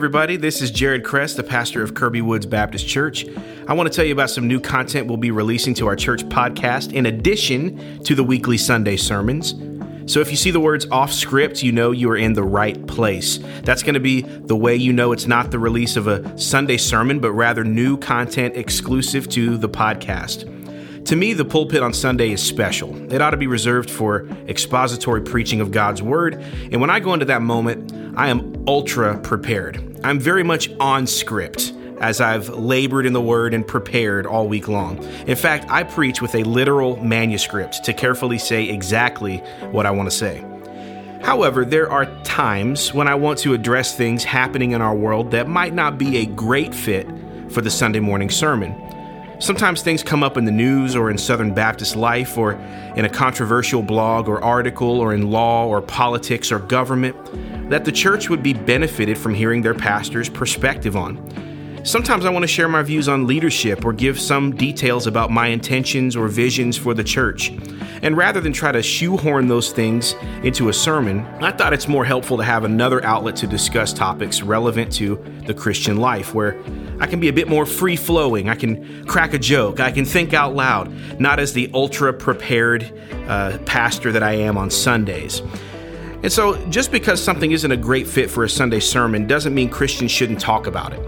everybody. This is Jared Kress, the pastor of Kirby Woods Baptist Church. I want to tell you about some new content we'll be releasing to our church podcast in addition to the weekly Sunday sermons. So if you see the words off script, you know you are in the right place. That's going to be the way you know it's not the release of a Sunday sermon, but rather new content exclusive to the podcast. To me, the pulpit on Sunday is special. It ought to be reserved for expository preaching of God's Word. And when I go into that moment, I am ultra prepared. I'm very much on script as I've labored in the Word and prepared all week long. In fact, I preach with a literal manuscript to carefully say exactly what I want to say. However, there are times when I want to address things happening in our world that might not be a great fit for the Sunday morning sermon. Sometimes things come up in the news or in Southern Baptist life or in a controversial blog or article or in law or politics or government that the church would be benefited from hearing their pastor's perspective on. Sometimes I want to share my views on leadership or give some details about my intentions or visions for the church. And rather than try to shoehorn those things into a sermon, I thought it's more helpful to have another outlet to discuss topics relevant to the Christian life, where I can be a bit more free-flowing, I can crack a joke, I can think out loud, not as the ultra-prepared pastor that I am on Sundays. And so just because something isn't a great fit for a Sunday sermon doesn't mean Christians shouldn't talk about it.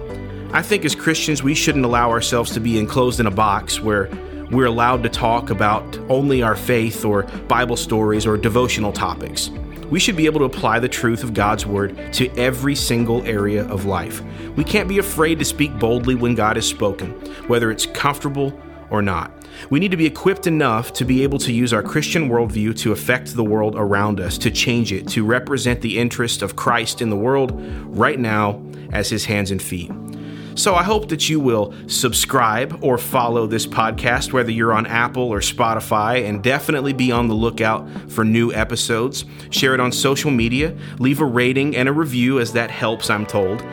I think as Christians, we shouldn't allow ourselves to be enclosed in a box where we're allowed to talk about only our faith or Bible stories or devotional topics. We should be able to apply the truth of God's Word to every single area of life. We can't be afraid to speak boldly when God has spoken, whether it's comfortable or not. We need to be equipped enough to be able to use our Christian worldview to affect the world around us, to change it, to represent the interest of Christ in the world right now as His hands and feet. So I hope that you will subscribe or follow this podcast, whether you're on Apple or Spotify, and definitely be on the lookout for new episodes. Share it on social media, leave a rating and a review as that helps, I'm told.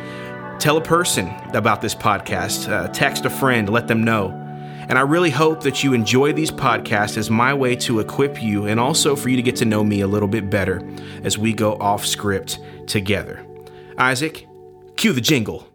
Tell a person about this podcast, text a friend, let them know. And I really hope that you enjoy these podcasts as my way to equip you and also for you to get to know me a little bit better as we go off script together. Isaac, cue the jingle.